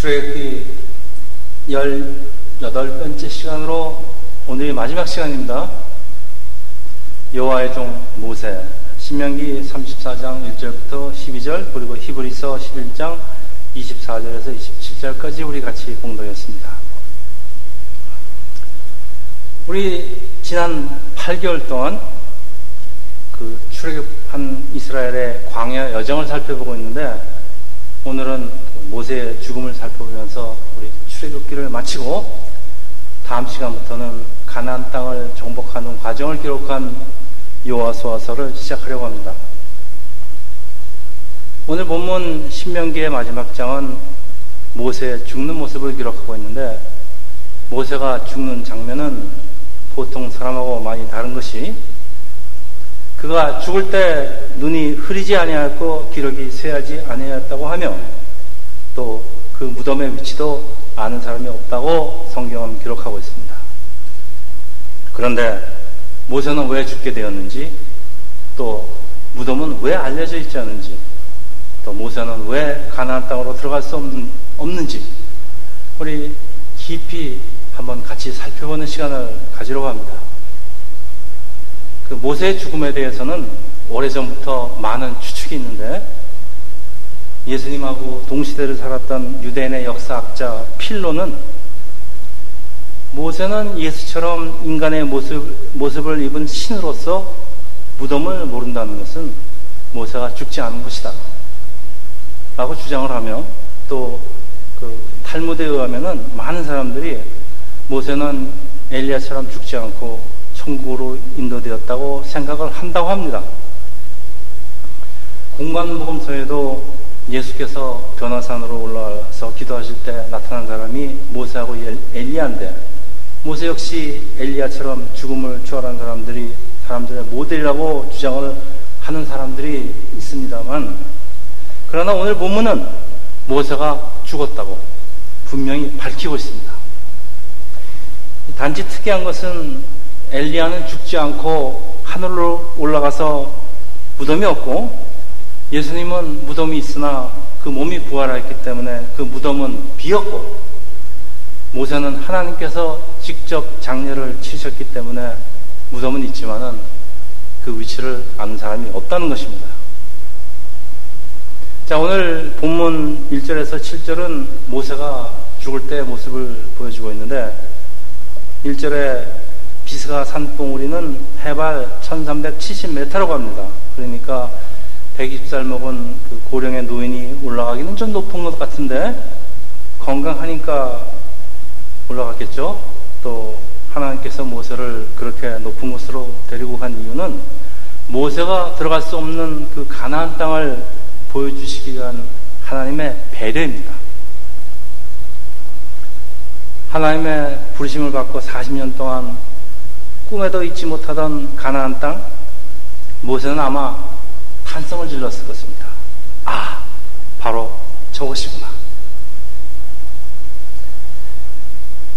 출애굽기 18번째 시간으로 오늘이 마지막 시간입니다. 여호와의 종 모세, 신명기 34장 1절부터 12절, 그리고 히브리서 11장 24절에서 27절까지 우리 같이 공동했습니다. 우리 지난 8개월 동안 그 출애굽한 이스라엘의 광야 여정을 살펴보고 있는데, 오늘은 모세의 죽음을 살펴보면서 우리 출애굽기를 마치고 다음 시간부터는 가나안 땅을 정복하는 과정을 기록한 여호수아서를 시작하려고 합니다. 오늘 본문 신명기의 마지막 장은 모세의 죽는 모습을 기록하고 있는데, 모세가 죽는 장면은 보통 사람하고 많이 다른 것이, 그가 죽을 때 눈이 흐리지 아니하였고 기력이 쇠하지 아니하였다고 하며, 또 그 무덤의 위치도 아는 사람이 없다고 성경은 기록하고 있습니다. 그런데 모세는 왜 죽게 되었는지, 또 무덤은 왜 알려져 있지 않은지, 또 모세는 왜 가나안 땅으로 들어갈 수 없는지 우리 깊이 한번 같이 살펴보는 시간을 가지려고 합니다. 그 모세의 죽음에 대해서는 오래전부터 많은 추측이 있는데, 예수님하고 동시대를 살았던 유대인의 역사학자 필로는 모세는 예수처럼 인간의 모습을 입은 신으로서 무덤을 모른다는 것은 모세가 죽지 않은 것이다 라고 주장을 하며, 또 그 탈무드에 의하면은 많은 사람들이 모세는 엘리야처럼 죽지 않고 천국으로 인도되었다고 생각을 한다고 합니다. 공관복음서에도 예수께서 변화산으로 올라와서 기도하실 때 나타난 사람이 모세하고 엘리야인데, 모세 역시 엘리야처럼 죽음을 추월한 사람들의 모델이라고 주장을 하는 사람들이 있습니다만, 그러나 오늘 본문은 모세가 죽었다고 분명히 밝히고 있습니다. 단지 특이한 것은 엘리야는 죽지 않고 하늘로 올라가서 무덤이 없고, 예수님은 무덤이 있으나 그 몸이 부활했기 때문에 그 무덤은 비었고, 모세는 하나님께서 직접 장례를 치셨기 때문에 무덤은 있지만은 그 위치를 아는 사람이 없다는 것입니다. 자, 오늘 본문 1절에서 7절은 모세가 죽을 때의 모습을 보여주고 있는데, 1절에 비스가 산봉우리는 해발 1370m라고 합니다. 그러니까 120살 먹은 그 고령의 노인이 올라가기는 좀 높은 것 같은데, 건강하니까 올라갔겠죠. 또 하나님께서 모세를 그렇게 높은 곳으로 데리고 간 이유는 모세가 들어갈 수 없는 그 가나안 땅을 보여주시기 위한 하나님의 배려입니다. 하나님의 부르심을 받고 40년 동안 꿈에도 잊지 못하던 가나안 땅, 모세는 아마 탄성을 질렀을 것입니다. 아, 바로 저것이구나.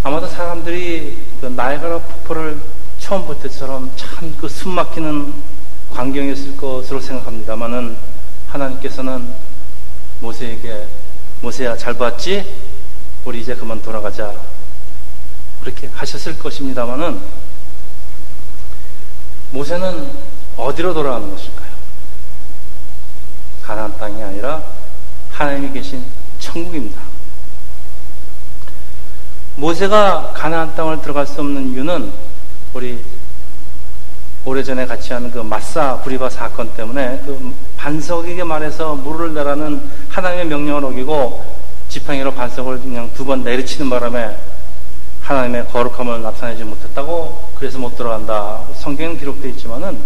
아마도 사람들이 그 나이아가라 폭포를 처음 볼 때처럼 참 그 숨막히는 광경이었을 것으로 생각합니다만은, 하나님께서는 모세에게 모세야 잘 봤지? 우리 이제 그만 돌아가자, 그렇게 하셨을 것입니다만은, 모세는 어디로 돌아가는 것일까요? 가나안 땅이 아니라 하나님이 계신 천국입니다. 모세가 가나안 땅을 들어갈 수 없는 이유는 우리 오래전에 같이 한 그 마사 부리바 사건 때문에, 그 반석에게 말해서 물을 내라는 하나님의 명령을 어기고 지팡이로 반석을 그냥 2번 내리치는 바람에 하나님의 거룩함을 나타내지 못했다고, 그래서 못 들어간다 성경에 기록되어 있지만은,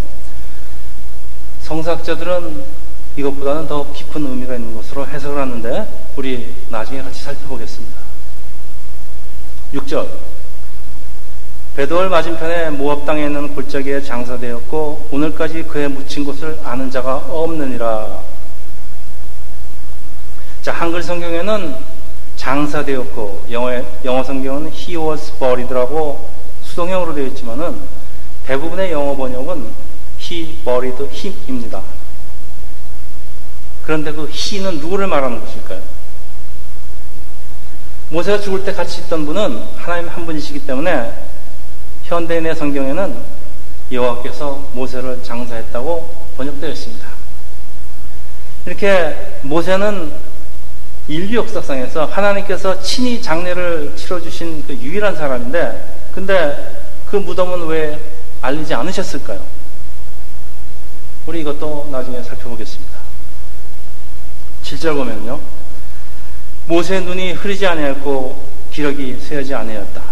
성사학자들은 이것보다는 더 깊은 의미가 있는 것으로 해석을 하는데, 우리 나중에 같이 살펴보겠습니다. 6절, 베도월 맞은편에 모압 땅에 있는 골짜기에 장사되었고 오늘까지 그에 묻힌 곳을 아는 자가 없느니라. 자, 한글 성경에는 장사되었고, 영어 성경은 he was buried라고 수동형으로 되어 있지만은 대부분의 영어 번역은 he buried him입니다. 그런데 그 히는 누구를 말하는 것일까요? 모세가 죽을 때 같이 있던 분은 하나님 한 분이시기 때문에 현대인의 성경에는 여호와께서 모세를 장사했다고 번역되어 있습니다. 이렇게 모세는 인류 역사상에서 하나님께서 친히 장례를 치러주신 그 유일한 사람인데, 근데 그 무덤은 왜 알리지 않으셨을까요? 우리 이것도 나중에 살펴보겠습니다. 7절 보면요, 모세의 눈이 흐리지 아니하였고 기력이 쇠하지 아니하였다.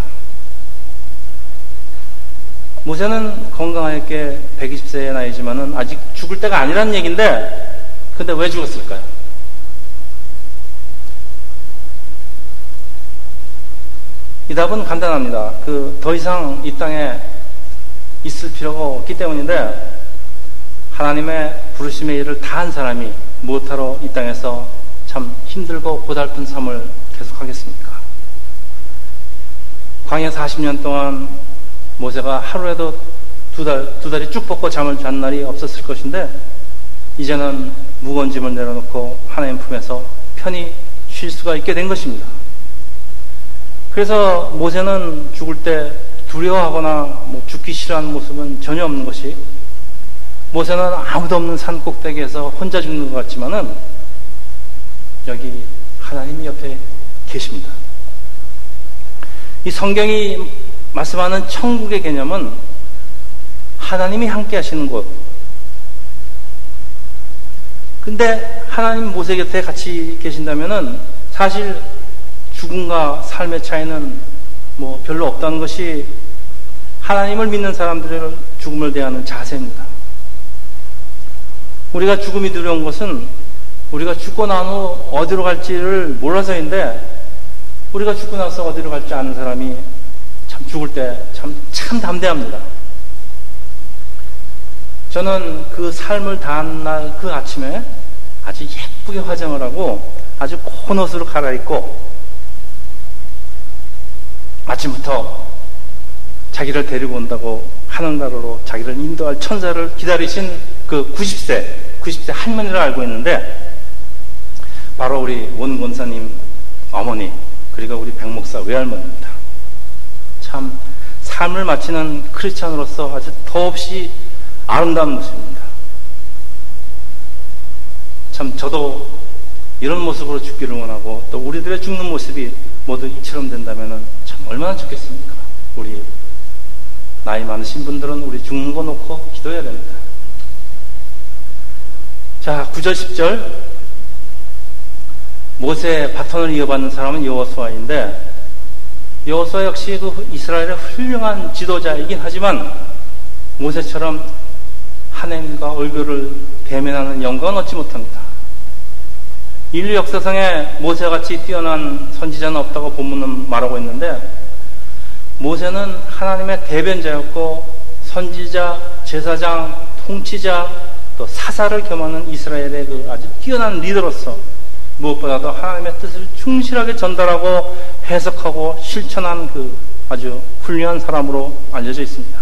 모세는 건강하게 120세의 나이지만은 아직 죽을 때가 아니라는 얘기인데, 근데 왜 죽었을까요? 이 답은 간단합니다. 더 이상 이 땅에 있을 필요가 없기 때문인데, 하나님의 부르심의 일을 다 한 사람이 무엇하러 이 땅에서 참 힘들고 고달픈 삶을 계속하겠습니까? 광야 40년 동안 모세가 하루에도 두 달이 쭉 뻗고 잠을 잔 날이 없었을 것인데, 이제는 무거운 짐을 내려놓고 하나님 품에서 편히 쉴 수가 있게 된 것입니다. 그래서 모세는 죽을 때 두려워하거나 죽기 싫어하는 모습은 전혀 없는 것이, 모세는 아무도 없는 산 꼭대기에서 혼자 죽는 것 같지만은 여기 하나님이 옆에 계십니다. 이 성경이 말씀하는 천국의 개념은 하나님이 함께 하시는 곳, 근데 하나님 모세 곁에 같이 계신다면은 사실 죽음과 삶의 차이는 별로 없다는 것이 하나님을 믿는 사람들의 죽음을 대하는 자세입니다. 우리가 죽음이 두려운 것은 우리가 죽고 난 후 어디로 갈지를 몰라서인데, 우리가 죽고 나서 어디로 갈지 아는 사람이 참 죽을 때 참 담대합니다. 저는 그 삶을 다한 날 그 아침에 아주 예쁘게 화장을 하고 아주 고운 옷으로 갈아입고 아침부터 자기를 데리고 온다고 하늘나라로 자기를 인도할 천사를 기다리신 그 90세 할머니를 알고 있는데, 바로 우리 원 권사님 어머니, 그리고 우리 백목사 외할머니입니다. 참 삶을 마치는 크리스찬으로서 아주 더없이 아름다운 모습입니다. 참 저도 이런 모습으로 죽기를 원하고, 또 우리들의 죽는 모습이 모두 이처럼 된다면 참 얼마나 좋겠습니까? 우리 나이 많으신 분들은 우리 죽는 거 놓고 기도해야 됩니다. 자, 9절 10절 모세의 바톤을 이어받는 사람은 여호수아인데, 여호수아 역시 그 이스라엘의 훌륭한 지도자이긴 하지만 모세처럼 하나님과 얼굴을 대면하는 영광은 얻지 못합니다. 인류 역사상에 모세같이 뛰어난 선지자는 없다고 본문은 말하고 있는데, 모세는 하나님의 대변자였고 선지자, 제사장, 통치자, 또 사사를 겸하는 이스라엘의 그 아주 뛰어난 리더로서 무엇보다도 하나님의 뜻을 충실하게 전달하고 해석하고 실천한 그 아주 훌륭한 사람으로 알려져 있습니다.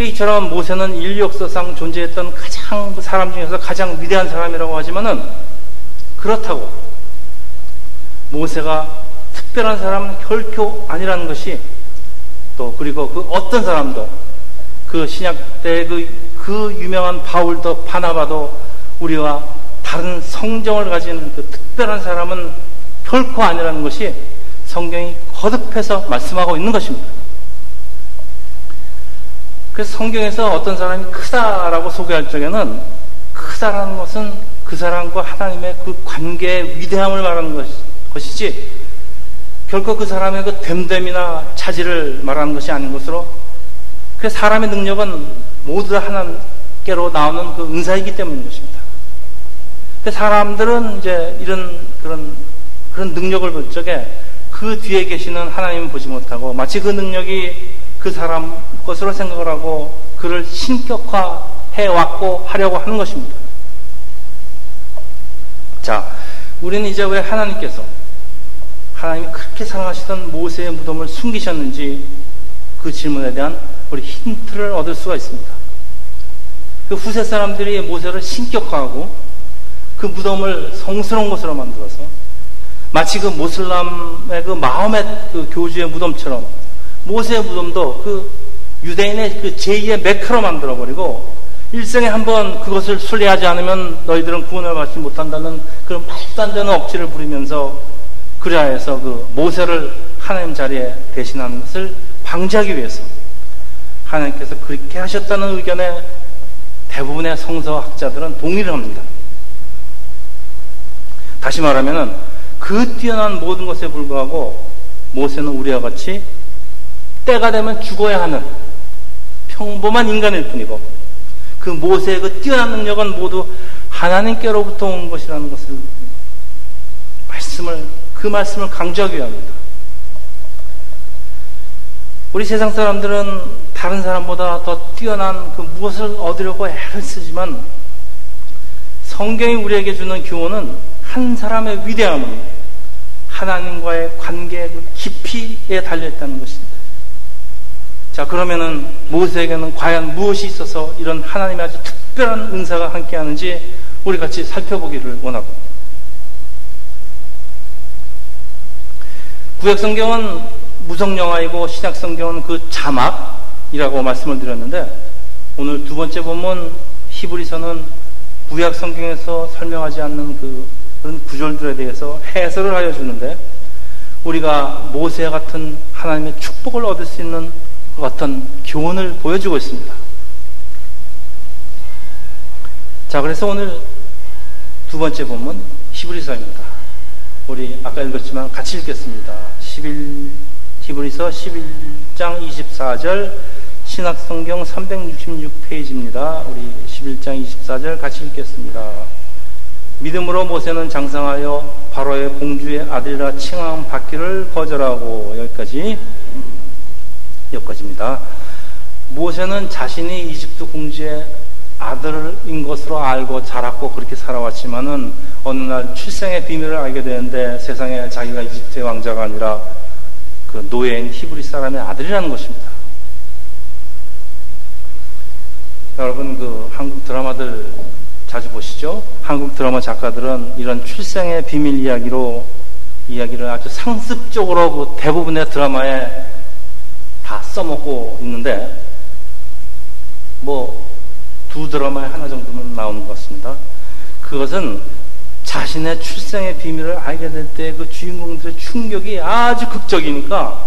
이처럼 모세는 인류 역사상 존재했던 가장 사람 중에서 가장 위대한 사람이라고 하지만은, 그렇다고 모세가 특별한 사람은 결코 아니라는 것이, 또 그리고 그 어떤 사람도 그 신약 때 그 유명한 바울도 바나바도 우리와 다른 성정을 가진 그 특별한 사람은 결코 아니라는 것이 성경이 거듭해서 말씀하고 있는 것입니다. 그래서 성경에서 어떤 사람이 크다라고 소개할 적에는 크다라는 것은 그 사람과 하나님의 그 관계의 위대함을 말하는 것이지, 결코 그 사람의 그 됨됨이나 차질을 말하는 것이 아닌 것으로, 그 사람의 능력은 모두 다 하나님께로 나오는 그 은사이기 때문인 것입니다. 근데 사람들은 이제 이런 그런 능력을 볼 적에 그 뒤에 계시는 하나님을 보지 못하고 마치 그 능력이 그 사람 것으로 생각을 하고 그를 신격화해 왔고 하려고 하는 것입니다. 자, 우리는 이제 왜 하나님이 그렇게 사랑하시던 모세의 무덤을 숨기셨는지 그 질문에 대한 우리 힌트를 얻을 수가 있습니다. 그 후세 사람들이 모세를 신격화하고 그 무덤을 성스러운 것으로 만들어서 마치 그 모슬람의 그 마호멧 그 교주의 무덤처럼 모세의 무덤도 그 유대인의 그 제2의 메카로 만들어버리고 일생에 한번 그것을 순례하지 않으면 너희들은 구원을 받지 못한다는 그런 말도 안 되는 억지를 부리면서 그래야 해서 그 모세를 하나님 자리에 대신하는 것을 방지하기 위해서 하나님께서 그렇게 하셨다는 의견에 대부분의 성서학자들은 동의를 합니다. 다시 말하면 그 뛰어난 모든 것에 불구하고 모세는 우리와 같이 때가 되면 죽어야 하는 평범한 인간일 뿐이고 그 모세의 그 뛰어난 능력은 모두 하나님께로부터 온 것이라는 것을 그 말씀을 강조하기 위함입니다. 우리 세상 사람들은 다른 사람보다 더 뛰어난 그 무엇을 얻으려고 애를 쓰지만 성경이 우리에게 주는 교훈은 한 사람의 위대함은 하나님과의 관계의 그 깊이에 달려있다는 것입니다. 자, 그러면은 모세에게는 과연 무엇이 있어서 이런 하나님의 아주 특별한 은사가 함께하는지 우리 같이 살펴보기를 원하고, 구약성경은 무성영화이고 신약성경은 그 자막이라고 말씀을 드렸는데, 오늘 두 번째 본문 히브리서는 구약성경에서 설명하지 않는 그런 구절들에 대해서 해설을 알려주는데, 우리가 모세와 같은 하나님의 축복을 얻을 수 있는 어떤 교훈을 보여주고 있습니다. 자, 그래서 오늘 두 번째 본문 히브리서입니다. 우리 아까 읽었지만 같이 읽겠습니다. 히브리서 11장 24절, 신약성경 366페이지입니다. 우리 11장 24절 같이 읽겠습니다. 믿음으로 모세는 장성하여 바로의 공주의 아들이라 칭함 받기를 거절하고, 여기까지입니다. 모세는 자신이 이집트 공주의 아들인 것으로 알고 자랐고 그렇게 살아왔지만은 어느 날 출생의 비밀을 알게 되는데, 세상에 자기가 이집트의 왕자가 아니라 그 노예인 히브리 사람의 아들이라는 것입니다. 여러분, 그 한국 드라마들 자주 보시죠? 한국 드라마 작가들은 이런 출생의 비밀 이야기를 아주 상습적으로 그 대부분의 드라마에 다 써먹고 있는데, 뭐 두 드라마에 하나 정도는 나오는 것 같습니다. 그것은 자신의 출생의 비밀을 알게 될 때 그 주인공들의 충격이 아주 극적이니까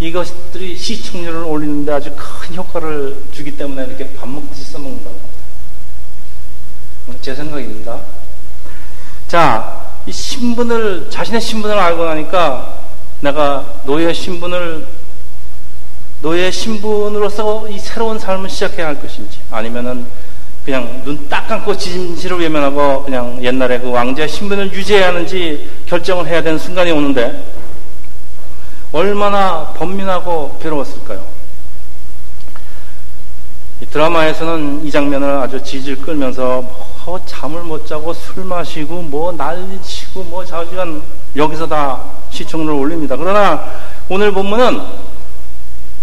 이것들이 시청률을 올리는데 아주 큰 효과를 주기 때문에 이렇게 밥 먹듯이 써먹는다고 합니다. 제 생각입니다. 자, 이 신분을, 자신의 신분을 알고 나니까 내가 너의 신분으로서 이 새로운 삶을 시작해야 할 것인지, 아니면은 그냥 눈 딱 감고 진실을 외면하고 그냥 옛날에 그 왕자의 신분을 유지해야 하는지 결정을 해야 되는 순간이 오는데, 얼마나 번민하고 괴로웠을까요? 이 드라마에서는 이 장면을 아주 질질 끌면서 뭐 잠을 못 자고 술 마시고 뭐 난리치고 뭐 자주간 여기서 다 시청률을 올립니다. 그러나 오늘 본문은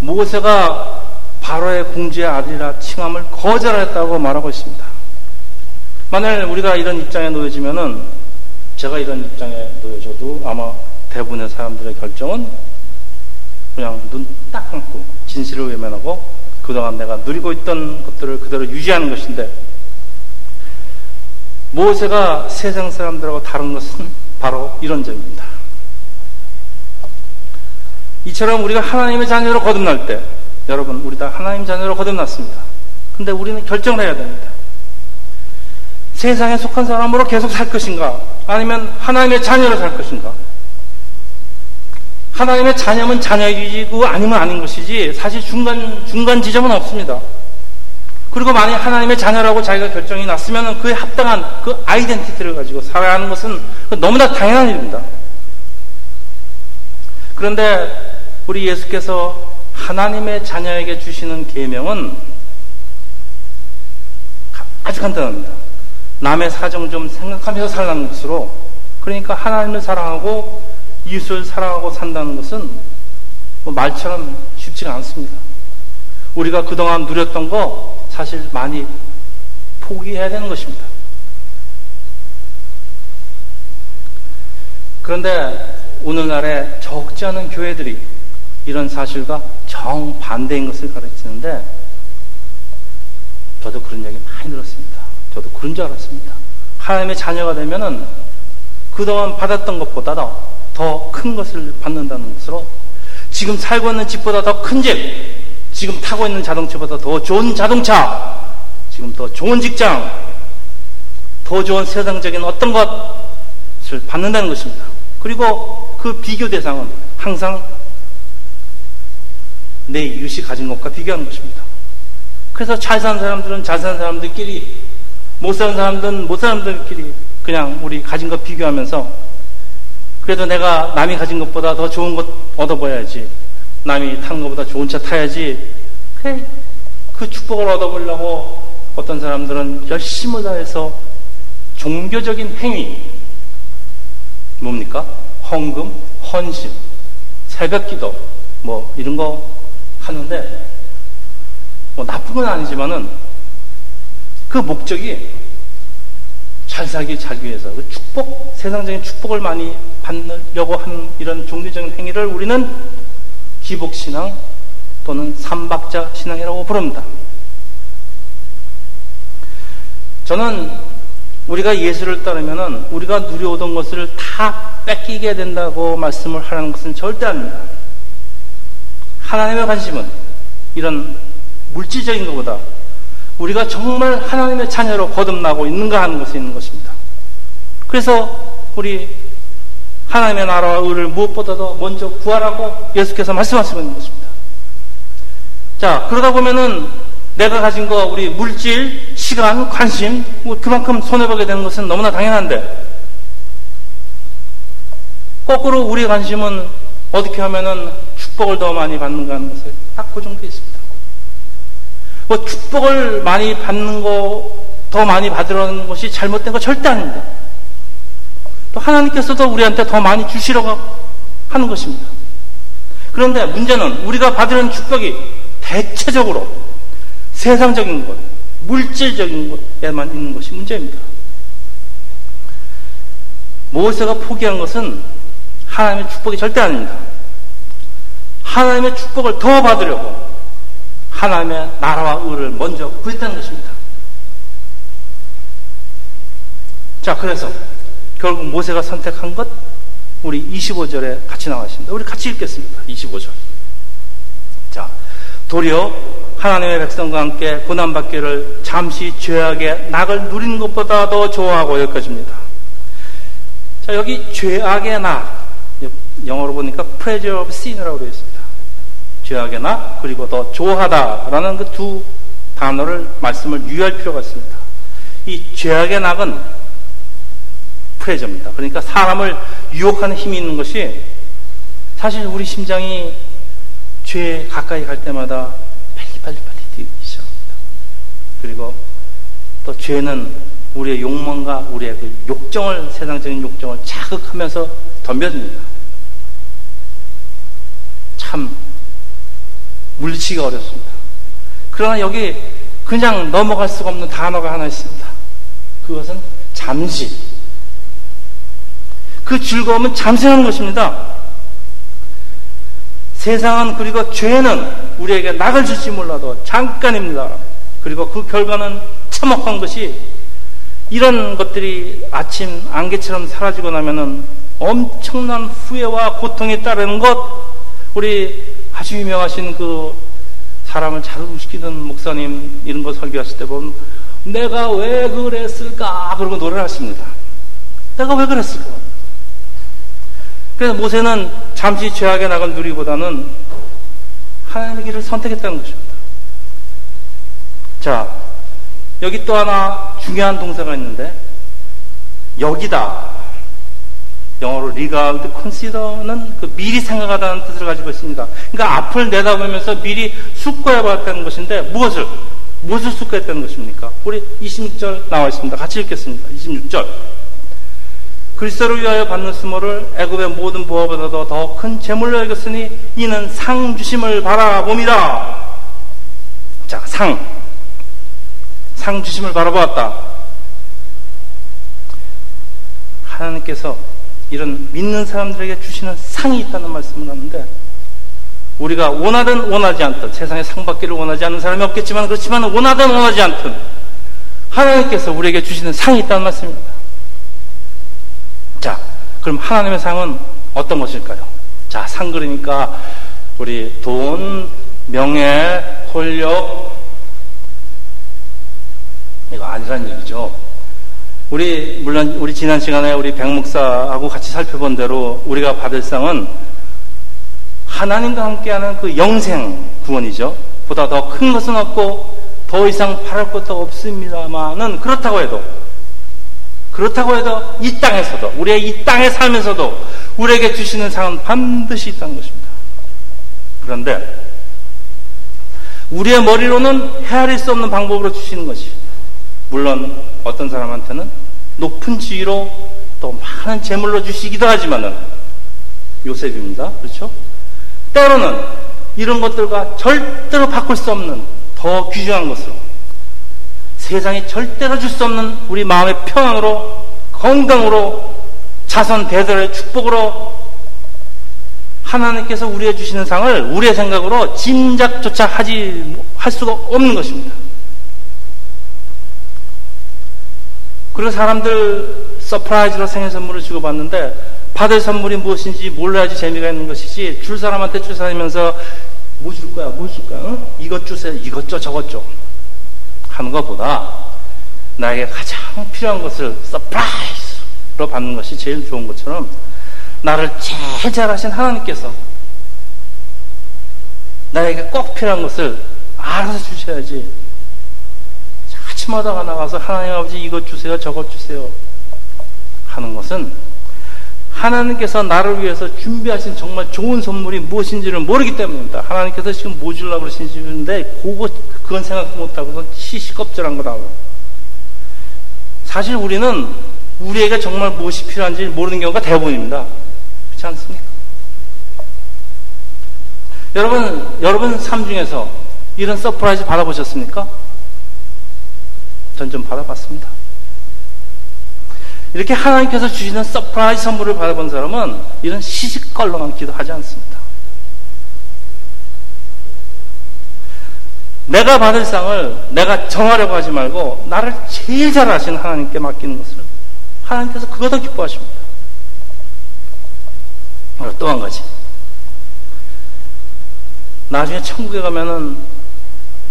모세가 바로의 공주의 아들이라 칭함을 거절했다고 말하고 있습니다. 만일 우리가 이런 입장에 놓여지면은, 제가 이런 입장에 놓여져도 아마 대부분의 사람들의 결정은 그냥 눈 딱 감고 진실을 외면하고 그동안 내가 누리고 있던 것들을 그대로 유지하는 것인데, 모세가 세상 사람들하고 다른 것은 바로 이런 점입니다. 이처럼 우리가 하나님의 자녀로 거듭날 때, 여러분, 우리 다 하나님 자녀로 거듭났습니다. 근데 우리는 결정을 해야 됩니다. 세상에 속한 사람으로 계속 살 것인가, 아니면 하나님의 자녀로 살 것인가. 하나님의 자녀면 자녀이고 아니면 아닌 것이지 사실 중간 지점은 없습니다. 그리고 만약 하나님의 자녀라고 자기가 결정이 났으면 그에 합당한 그 아이덴티티를 가지고 살아야 하는 것은 너무나 당연한 일입니다. 그런데 우리 예수께서 하나님의 자녀에게 주시는 계명은 아주 간단합니다. 남의 사정 좀 생각하면서 살라는 것으로, 그러니까 하나님을 사랑하고 이웃을 사랑하고 산다는 것은 뭐 말처럼 쉽지가 않습니다. 우리가 그동안 누렸던 거 사실 많이 포기해야 되는 것입니다. 그런데 오늘날에 적지 않은 교회들이 이런 사실과 정반대인 것을 가르치는데, 저도 그런 얘기 많이 들었습니다. 저도 그런 줄 알았습니다. 하나님의 자녀가 되면은 그동안 받았던 것보다 더 큰 것을 받는다는 것으로, 지금 살고 있는 집보다 더 큰 집, 지금 타고 있는 자동차보다 더 좋은 자동차, 지금 더 좋은 직장, 더 좋은 세상적인 어떤 것을 받는다는 것입니다. 그리고 그 비교 대상은 항상 내 이웃이 가진 것과 비교하는 것입니다. 그래서 잘 사는 사람들은 잘 사는 사람들끼리, 못 사는 사람들은 못 사는 사람들끼리 그냥 우리 가진 것 비교하면서, 그래도 내가 남이 가진 것보다 더 좋은 것 얻어봐야지, 남이 타는 것보다 좋은 차 타야지, 그 축복을 얻어보려고 어떤 사람들은 열심을 다해서 종교적인 행위, 뭡니까? 헌금, 헌신, 새벽기도 뭐 이런 거 하는데, 뭐 나쁜 건 아니지만은 그 목적이 잘 살기, 자기 위해서 그 축복, 세상적인 축복을 많이 받으려고 하는 이런 종교적인 행위를 우리는 기복신앙 또는 삼박자 신앙이라고 부릅니다. 저는 우리가 예수를 따르면은 우리가 누려오던 것을 다 뺏기게 된다고 말씀을 하라는 것은 절대 아닙니다. 하나님의 관심은 이런 물질적인 것보다 우리가 정말 하나님의 자녀로 거듭나고 있는가 하는 것에 있는 것입니다. 그래서 우리 하나님의 나라와 의를 무엇보다도 먼저 구하라고 예수께서 말씀하시는 것입니다. 자, 그러다 보면은 내가 가진 거, 우리 물질, 시간, 관심, 뭐 그만큼 손해보게 되는 것은 너무나 당연한데, 거꾸로 우리의 관심은 어떻게 하면은 축복을 더 많이 받는가 하는 것에 딱 고정되어 있습니다. 뭐 축복을 많이 받는 거, 더 많이 받으라는 것이 잘못된 거 절대 아닙니다. 또 하나님께서도 우리한테 더 많이 주시라고 하는 것입니다. 그런데 문제는 우리가 받으려는 축복이 대체적으로 세상적인 것, 물질적인 것에만 있는 것이 문제입니다. 모세가 포기한 것은 하나님의 축복이 절대 아닙니다. 하나님의 축복을 더 받으려고 하나님의 나라와 의를 먼저 구했다는 것입니다. 자, 그래서 결국 모세가 선택한 것, 우리 25절에 같이 나와있습니다. 우리 같이 읽겠습니다. 25절. 자, 도리어 하나님의 백성과 함께 고난받기를 잠시 죄악의 낙을 누리는 것보다 더 좋아하고, 여기까지입니다. 자, 여기 죄악의 낙, 영어로 보니까 pleasure of sin이라고 되어 있습니다. 죄악에나 그리고 더 좋아하다라는 그 두 단어를 말씀을 유의할 필요가 있습니다. 이 죄악의 낙은 프레저입니다. 그러니까 사람을 유혹하는 힘이 있는 것이, 사실 우리 심장이 죄에 가까이 갈 때마다 빨리 뛰기 시작합니다. 그리고 또 죄는 우리의 욕망과 우리의 그 욕정을, 세상적인 욕정을 자극하면서 덤벼듭니다. 참 물리치기가 어렵습니다. 그러나 여기 그냥 넘어갈 수가 없는 단어가 하나 있습니다. 그것은 잠시. 그 즐거움은 잠시 하는 것입니다. 세상은, 그리고 죄는 우리에게 낙을 줄지 몰라도 잠깐입니다. 그리고 그 결과는 참혹한 것이, 이런 것들이 아침 안개처럼 사라지고 나면은 엄청난 후회와 고통이 따르는 것, 우리 아주 유명하신 그 사람을 자극시키는 목사님 이런 거 설교하실 때 보면, 내가 왜 그랬을까? 그러고 노래를 하십니다. 내가 왜 그랬을까? 그래서 모세는 잠시 죄악에 나간 누리보다는 하나님의 길을 선택했다는 것입니다. 자, 여기 또 하나 중요한 동사가 있는데, 여기다. 영어로 regard, consider는 그 미리 생각하다는 뜻을 가지고 있습니다. 그러니까 앞을 내다보면서 미리 숙고해봤다는 것인데, 무엇을 숙고했다는 것입니까? 우리 26절 나와 있습니다. 같이 읽겠습니다. 26절. 그리스도를 위하여 받는 수모를 애굽의 모든 보화보다도 더 큰 재물로 여겼으니 이는 상 주심을 바라봅니다. 자, 상 주심을 바라보았다. 하나님께서 이런 믿는 사람들에게 주시는 상이 있다는 말씀을 하는데, 우리가 원하든 원하지 않든, 세상에 상 받기를 원하지 않는 사람이 없겠지만, 그렇지만 원하든 원하지 않든 하나님께서 우리에게 주시는 상이 있다는 말씀입니다. 자, 그럼 하나님의 상은 어떤 것일까요? 자, 상 그러니까 우리 돈, 명예, 권력, 이거 아니란 얘기죠. 물론 우리 지난 시간에 우리 백목사하고 같이 살펴본 대로 우리가 받을 상은 하나님과 함께하는 그 영생 구원이죠. 보다 더 큰 것은 없고 더 이상 바랄 것도 없습니다만은, 그렇다고 해도 이 땅에서도, 우리의 이 땅에 살면서도 우리에게 주시는 상은 반드시 있다는 것입니다. 그런데 우리의 머리로는 헤아릴 수 없는 방법으로 주시는 것이, 물론 어떤 사람한테는 높은 지위로 또 많은 재물로 주시기도 하지만은, 요셉입니다. 그렇죠? 때로는 이런 것들과 절대로 바꿀 수 없는 더 귀중한 것으로, 세상이 절대로 줄 수 없는 우리 마음의 평안으로, 건강으로, 자손 대대의 축복으로 하나님께서 우리에게 주시는 상을 우리의 생각으로 짐작조차 할 수가 없는 것입니다. 그리고 사람들 서프라이즈로 생일 선물을 주고받는데, 받을 선물이 무엇인지 몰라야지 재미가 있는 것이지, 줄 사람한테 주사하면서 뭐 줄 거야 응? 이것 주세요, 이것 줘, 저것 줘 하는 것보다 나에게 가장 필요한 것을 서프라이즈로 받는 것이 제일 좋은 것처럼, 나를 제일 잘 아신 하나님께서 나에게 꼭 필요한 것을 알아서 주셔야지, 아침마다가 나가서 하나님 아버지 이것 주세요, 저것 주세요 하는 것은, 하나님께서 나를 위해서 준비하신 정말 좋은 선물이 무엇인지를 모르기 때문입니다. 하나님께서 지금 뭐 주려고 그러신지 모르는데, 그건 생각도 못하고서 시시껍절한 거라고. 사실 우리는 우리에게 정말 무엇이 필요한지 모르는 경우가 대부분입니다. 그렇지 않습니까? 여러분 삶 중에서 이런 서프라이즈 받아보셨습니까? 전 좀 받아봤습니다. 이렇게 하나님께서 주시는 서프라이즈 선물을 받아본 사람은 이런 시시껄렁한 기도하지 않습니다. 내가 받을 상을 내가 정하려고 하지 말고 나를 제일 잘 아시는 하나님께 맡기는 것을, 하나님께서 그거 더 기뻐하십니다. 그리고 또 한 가지, 나중에 천국에 가면은,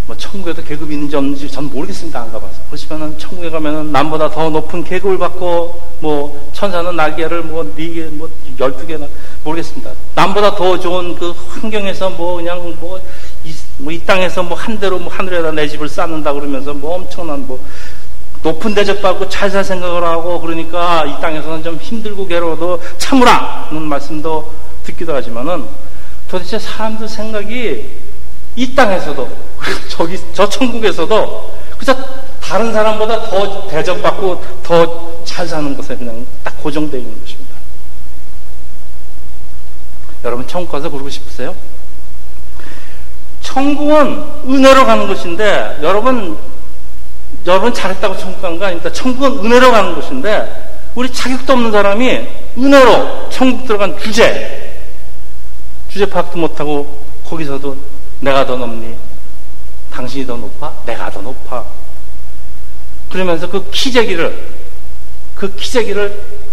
뭐 천국에도 계급이 있는지 없는지 전 모르겠습니다. 안 가봐서. 그렇지만은 천국에 가면은 남보다 더 높은 계급을 받고, 뭐 천사는 날개를 뭐 12개나 모르겠습니다. 남보다 더 좋은 그 환경에서 이 땅에서 한 대로 하늘에다 내 집을 쌓는다 그러면서 엄청난 높은 대접받고 잘 살 생각을 하고, 그러니까 이 땅에서는 좀 힘들고 괴로워도 참으라는 말씀도 듣기도 하지만은, 도대체 사람들 생각이 이 땅에서도, 저 천국에서도 그저 다른 사람보다 더 대접받고 더 잘 사는 것에 그냥 딱 고정되어 있는 것입니다. 여러분, 천국 가서 그러고 싶으세요? 천국은 은혜로 가는 것인데, 여러분 잘했다고 천국 가는 거 아닙니다. 천국은 은혜로 가는 것인데, 우리 자격도 없는 사람이 은혜로 천국 들어간 주제 파악도 못하고, 거기서도 내가 더 높니? 당신이 더 높아? 내가 더 높아? 그러면서 그 기재기를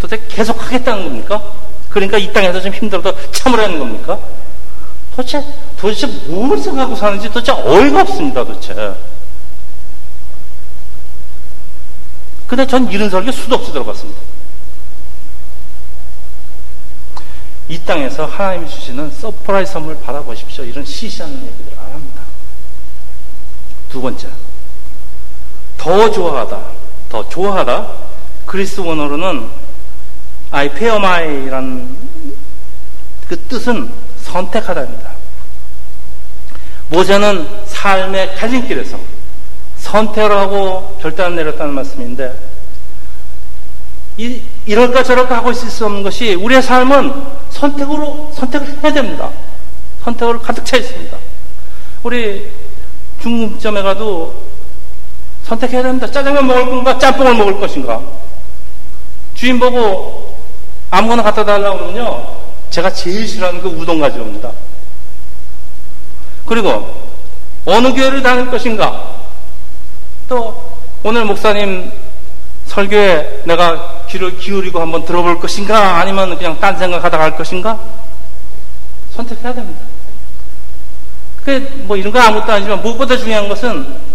도대체 계속 하겠다는 겁니까? 그러니까 이 땅에서 좀 힘들어도 참으라는 겁니까? 도대체 뭘 생각하고 사는지 도대체 어이가 없습니다, 도대체. 근데 전 이런 설교 수도 없이 들어봤습니다. 이 땅에서 하나님이 주시는 서프라이즈 선물 받아보십시오. 이런 시시하는 얘기들을 안 합니다. 두 번째, 더 좋아하다. 그리스 원어로는 아이페어마이라는 그 뜻은 선택하다입니다. 모세는 삶의 갈림길에서 선택을 하고 결단을 내렸다는 말씀인데, 이럴까 저럴까 하고 있을 수 없는 것이, 우리의 삶은 선택을 해야 됩니다. 선택으로 가득 차 있습니다. 우리 중국점에 가도 선택해야 됩니다. 짜장면 먹을 건가, 짬뽕을 먹을 것인가. 주인 보고 아무거나 갖다 달라고 그러면요, 제가 제일 싫어하는 게 우동 가져옵니다. 그리고 어느 교회를 다닐 것인가, 또 오늘 목사님 설교에 내가 귀를 기울이고 한번 들어볼 것인가, 아니면 그냥 딴 생각하다 갈 것인가, 선택해야 됩니다. 뭐 이런 거 아무것도 아니지만, 무엇보다 중요한 것은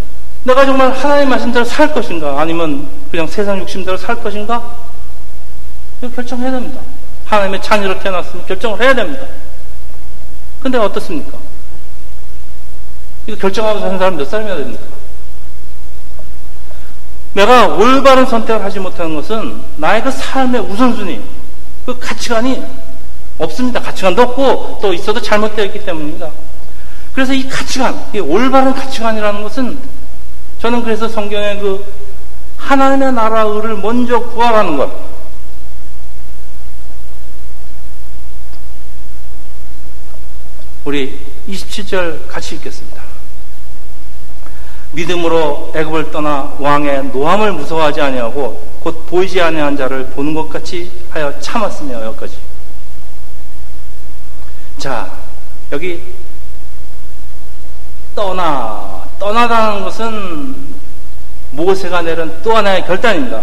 내가 정말 하나님 말씀대로 살 것인가, 아니면 그냥 세상 욕심대로 살 것인가, 이거 결정해야 됩니다. 하나님의 자녀로 태어났으면 결정을 해야 됩니다. 근데 어떻습니까? 이거 결정하고 사는 사람 몇 사람이나 됩니까? 내가 올바른 선택을 하지 못하는 것은 나의 그 삶의 우선순위, 그 가치관이 없습니다. 가치관도 없고, 또 있어도 잘못되어 있기 때문입니다. 그래서 이 가치관, 이 올바른 가치관이라는 것은, 저는 그래서 성경의 그 하나님의 나라 의를 먼저 구하라는 것, 우리 27절 같이 읽겠습니다. 믿음으로 애굽을 떠나 왕의 노함을 무서워하지 아니하고 곧 보이지 아니한 자를 보는 것 같이 하여 참았으며, 여기까지. 자, 여기 떠나다는 것은 모세가 내린 또 하나의 결단입니다.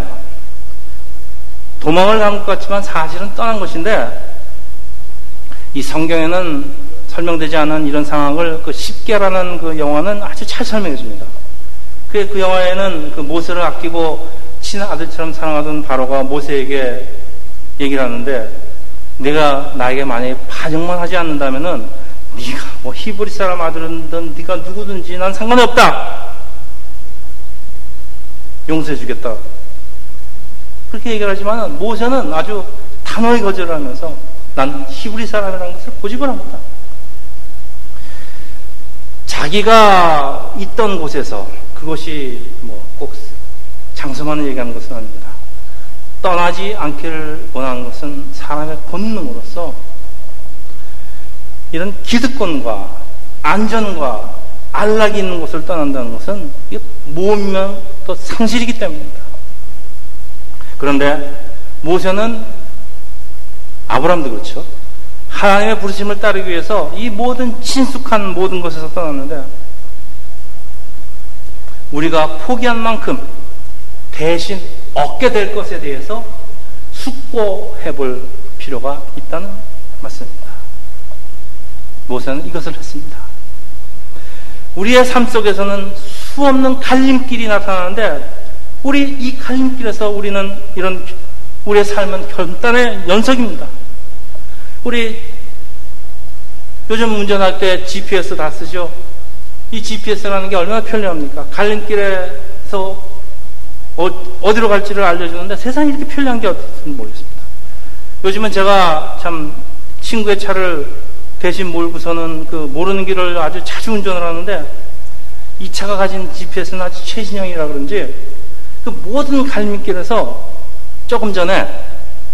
도망을 간 것 같지만 사실은 떠난 것인데, 이 성경에는 설명되지 않은 이런 상황을 그 십계라는 그 영화는 아주 잘 설명해 줍니다. 그 영화에는 그 모세를 아끼고 친아들처럼 사랑하던 바로가 모세에게 얘기를 하는데, 네가 나에게 만약에 반역만 하지 않는다면은 네가 뭐 히브리 사람 아들이든 네가 누구든지 난 상관이 없다, 용서해 주겠다, 그렇게 얘기를 하지만 모세는 아주 단호히 거절을 하면서 난 히브리 사람이라는 것을 고집을 합니다. 자기가 있던 곳에서, 그것이 뭐 꼭 장소만을 얘기하는 것은 아닙니다. 떠나지 않기를 원하는 것은 사람의 본능으로서 이런 기득권과 안전과 안락이 있는 곳을 떠난다는 것은 이게 모험이면 또 상실이기 때문입니다. 그런데 모세는, 아브라함도 그렇죠, 하나님의 부르심을 따르기 위해서 이 모든 친숙한 모든 것에서 떠났는데, 우리가 포기한 만큼 대신 얻게 될 것에 대해서 숙고해 볼 필요가 있다는 말씀입니다. 모세는 이것을 했습니다. 우리의 삶 속에서는 수없는 갈림길이 나타나는데, 우리 이 갈림길에서 우리는 이런 우리의 삶은 결단의 연속입니다. 우리 요즘 운전할 때 GPS 다 쓰죠. 이 GPS라는 게 얼마나 편리합니까? 갈림길에서 어디로 갈지를 알려주는데, 세상에 이렇게 편리한 게 어떻는지 모르겠습니다. 요즘은 제가 참 친구의 차를 대신 몰고서는 그 모르는 길을 아주 자주 운전을 하는데, 이 차가 가진 GPS는 아주 최신형이라 그런지 그 모든 갈림길에서 조금 전에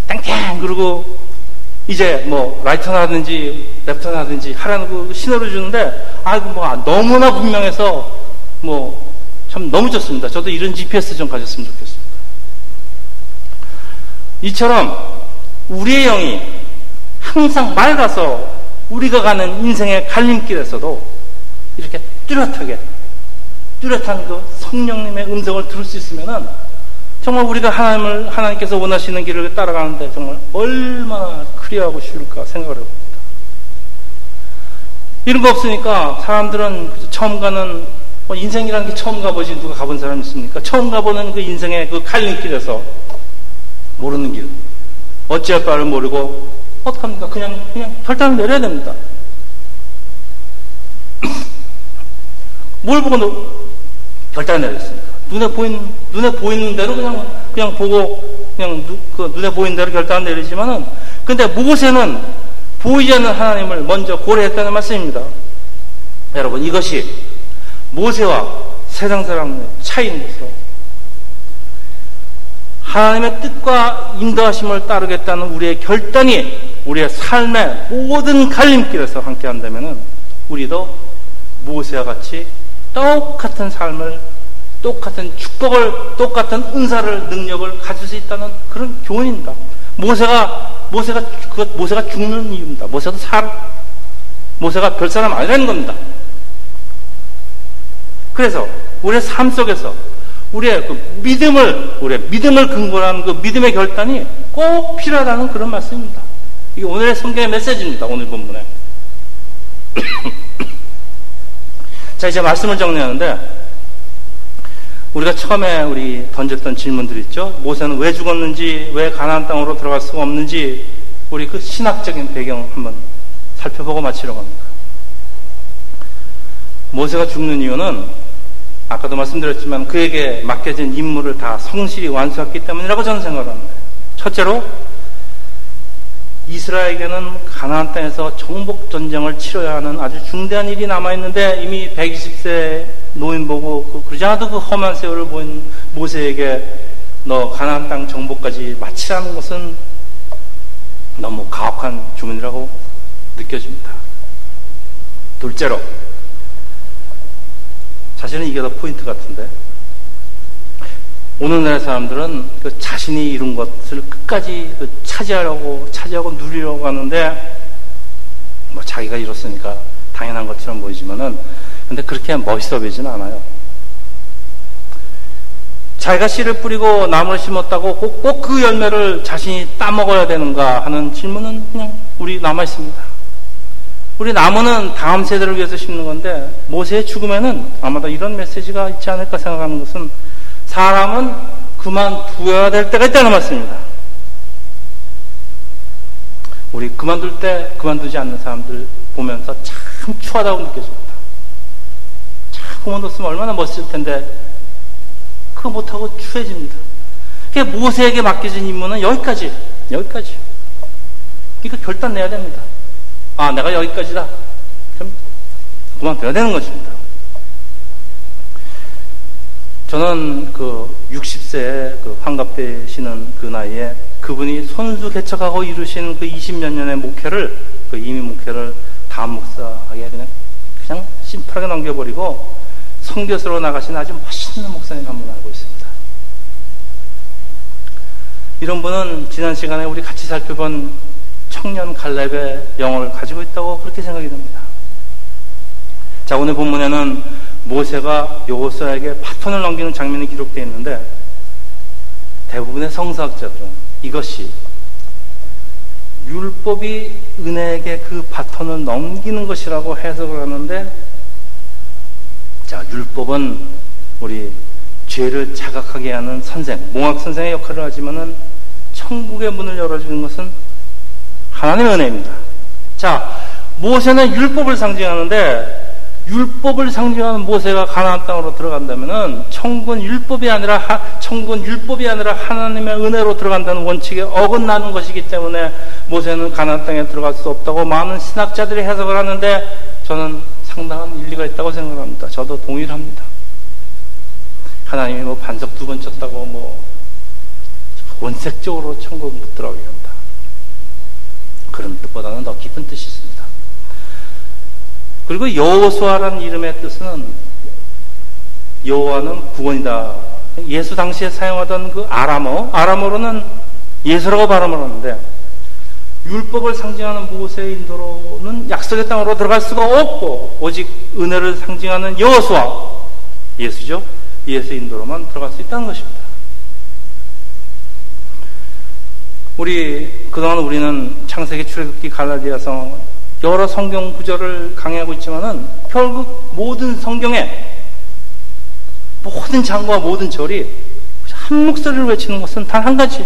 땡땡, 그리고 이제 뭐 라이터나든지 랩터나든지 하라는 그 신호를 주는데, 아이고 뭐 너무나 분명해서 뭐 참 너무 좋습니다. 저도 이런 GPS 좀 가졌으면 좋겠습니다. 이처럼 우리의 영이 항상 맑아서 우리가 가는 인생의 갈림길에서도 이렇게 뚜렷한 그 성령님의 음성을 들을 수 있으면은, 정말 우리가 하나님께서 원하시는 길을 따라가는데 정말 얼마나 클리어하고 쉬울까 생각을 해봅니다. 이런 거 없으니까 사람들은 처음 가는, 뭐 인생이라는 게 처음 가보지 누가 가본 사람 있습니까? 처음 가보는 그 인생의 그 갈림길에서 모르는 길, 어찌할 바를 모르고 어떡합니까? 그냥 결단을 내려야 됩니다. 뭘 보고 결단을 내렸습니까? 눈에 보이는 대로 그냥 보고, 그 눈에 보이는 대로 결단을 내리지만은, 근데 모세는 보이지 않는 하나님을 먼저 고려했다는 말씀입니다. 여러분, 이것이 모세와 세상 사람의 차이인 것으로, 하나님의 뜻과 인도하심을 따르겠다는 우리의 결단이 우리의 삶의 모든 갈림길에서 함께 한다면은, 우리도 모세와 같이 똑같은 삶을, 똑같은 축복을, 똑같은 은사를, 능력을 가질 수 있다는 그런 교훈입니다. 모세가 죽는 이유입니다. 모세가 별 사람 아니라는 겁니다. 그래서 우리의 삶 속에서 우리의 믿음을 근거로 하는 그 믿음의 결단이 꼭 필요하다는 그런 말씀입니다. 이게 오늘의 성경의 메시지입니다. 오늘 본문에. 자, 이제 말씀을 정리하는데, 우리가 처음에 던졌던 질문들 있죠. 모세는 왜 죽었는지, 왜 가나안 땅으로 들어갈 수가 없는지, 우리 그 신학적인 배경 한번 살펴보고 마치려고 합니다. 모세가 죽는 이유는 아까도 말씀드렸지만 그에게 맡겨진 임무를 다 성실히 완수했기 때문이라고 저는 생각합니다. 첫째로, 이스라엘에게는 가나안 땅에서 정복 전쟁을 치러야 하는 아주 중대한 일이 남아있는데, 이미 120세 노인 보고 그러지 않아도 그 험한 세월을 보인 모세에게 너 가나안 땅 정복까지 마치라는 것은 너무 가혹한 주문이라고 느껴집니다. 둘째로, 사실은 이게 더 포인트 같은데, 오늘날의 사람들은 자신이 이룬 것을 끝까지 차지하고 누리려고 하는데, 뭐 자기가 이뤘으니까 당연한 것처럼 보이지만은, 근데 그렇게 멋있어 보이진 않아요. 자기가 씨를 뿌리고 나무를 심었다고 꼭 그 열매를 자신이 따먹어야 되는가 하는 질문은 그냥 우리 남아있습니다. 우리 나무는 다음 세대를 위해서 심는 건데, 모세의 죽음에는 아마도 이런 메시지가 있지 않을까 생각하는 것은, 사람은 그만두어야 될 때가 있다는 말씀입니다. 우리 그만둘 때 그만두지 않는 사람들 보면서 참 추하다고 느껴집니다. 참 그만뒀으면 얼마나 멋있을 텐데 그거 못하고 추해집니다. 그러니까 모세에게 맡겨진 임무는 여기까지. 그러니까 결단 내야 됩니다. 아, 내가 여기까지다. 그럼 그만둬야 되는 것입니다. 저는 그 60세의 그 환갑되시는 그 나이에 그분이 손수 개척하고 이루신 그 20몇 년의 목회를, 그 이미 목회를 다음 목사에게 그냥 심플하게 넘겨버리고 선교사로 나가신 아주 멋있는 목사님 한 분 알고 있습니다. 이런 분은 지난 시간에 우리 같이 살펴본 청년 갈렙의 영혼을 가지고 있다고 그렇게 생각이 듭니다. 자, 오늘 본문에는 모세가 여호수아에게 바톤을 넘기는 장면이 기록되어 있는데, 대부분의 성서학자들은 이것이 율법이 은혜에게 그 바톤을 넘기는 것이라고 해석을 하는데, 자, 율법은 우리 죄를 자각하게 하는 몽학선생의 역할을 하지만은 천국의 문을 열어주는 것은 하나님의 은혜입니다. 자, 모세는 율법을 상징하는데, 율법을 상징하는 모세가 가나안 땅으로 들어간다면은 천국은 율법이 아니라 하나님의 은혜로 들어간다는 원칙에 어긋나는 것이기 때문에 모세는 가나안 땅에 들어갈 수 없다고 많은 신학자들이 해석을 하는데, 저는 상당한 일리가 있다고 생각합니다. 저도 동일합니다. 하나님이 뭐 반석 2번 쳤다고 뭐 원색적으로 천국 못 들어가게 한다, 그런 뜻보다는 더 깊은 뜻이 있습니다. 그리고 여호수아라는 이름의 뜻은, 여호와는 구원이다. 예수 당시에 사용하던 그 아람어로는 예수라고 발음을 하는데, 율법을 상징하는 모세의 인도로는 약속의 땅으로 들어갈 수가 없고, 오직 은혜를 상징하는 여호수아, 예수죠, 예수의 인도로만 들어갈 수 있다는 것입니다. 그동안 우리는 창세기, 출애굽기, 갈라디아서 여러 성경 구절을 강의하고 있지만은, 결국 모든 성경의 모든 장과 모든 절이 한 목소리를 외치는 것은 단 한 가지.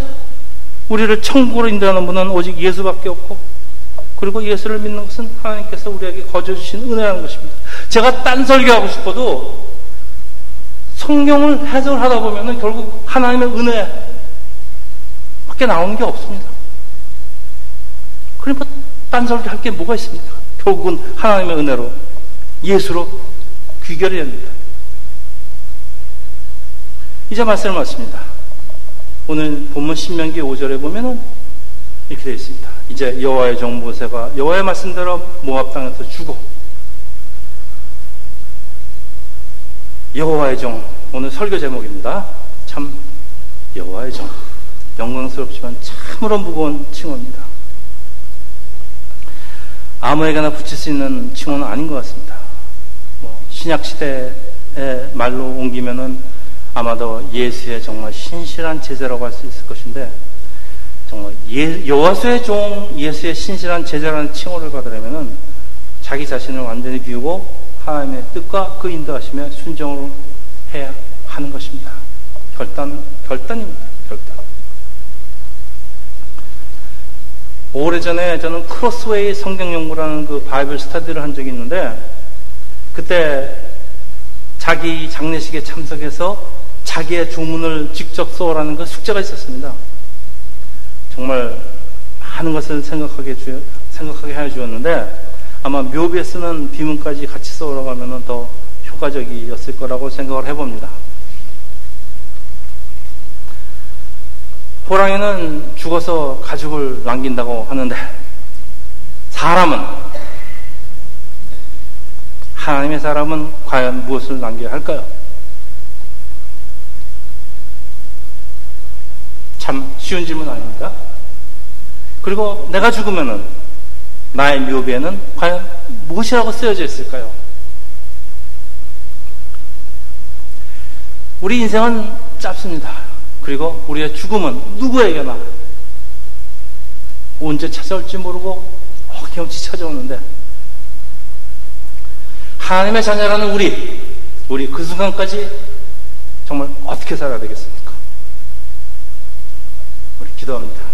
우리를 천국으로 인도하는 분은 오직 예수밖에 없고, 그리고 예수를 믿는 것은 하나님께서 우리에게 거저 주신 은혜라는 것입니다. 제가 딴 설교하고 싶어도 성경을 해석을 하다 보면은 결국 하나님의 은혜밖에 나오는 게 없습니다. 그러니까 딴 소리 할 게 뭐가 있습니까? 결국은 하나님의 은혜로, 예수로 귀결이 됩니다. 이제 말씀을 마칩니다. 오늘 본문 신명기 5절에 보면은 이렇게 되어 있습니다. 이제 여호와의 종 모세가 여호와의 말씀대로 모압 땅에서 죽어, 여호와의 종, 오늘 설교 제목입니다. 참, 여호와의 종. 영광스럽지만 참으로 무거운 칭호입니다. 아무에게나 붙일 수 있는 칭호는 아닌 것 같습니다. 신약시대의 말로 옮기면은 아마도 예수의 정말 신실한 제자라고 할 수 있을 것인데, 정말 여호수아의 종 예수의 신실한 제자라는 칭호를 받으려면은 자기 자신을 완전히 비우고 하나님의 뜻과 그 인도하심에 순종을 해야 하는 것입니다. 결단입니다. 결단. 오래전에 저는 크로스웨이 성경연구라는 그 바이블 스터디를 한 적이 있는데, 그때 자기 장례식에 참석해서 자기의 주문을 직접 써오라는 그 숙제가 있었습니다. 정말 많은 것을 생각하게 해주었는데, 아마 묘비에 쓰는 비문까지 같이 써오라고 하면 더 효과적이었을 거라고 생각을 해봅니다. 호랑이는 죽어서 가죽을 남긴다고 하는데, 사람은, 하나님의 사람은 과연 무엇을 남겨야 할까요? 참 쉬운 질문 아닙니까? 그리고 내가 죽으면은 나의 묘비에는 과연 무엇이라고 쓰여져 있을까요? 우리 인생은 짧습니다. 그리고 우리의 죽음은 누구에게나 언제 찾아올지 모르고 어김없이 찾아오는데, 하나님의 자녀라는 우리 그 순간까지 정말 어떻게 살아야 되겠습니까? 우리 기도합니다.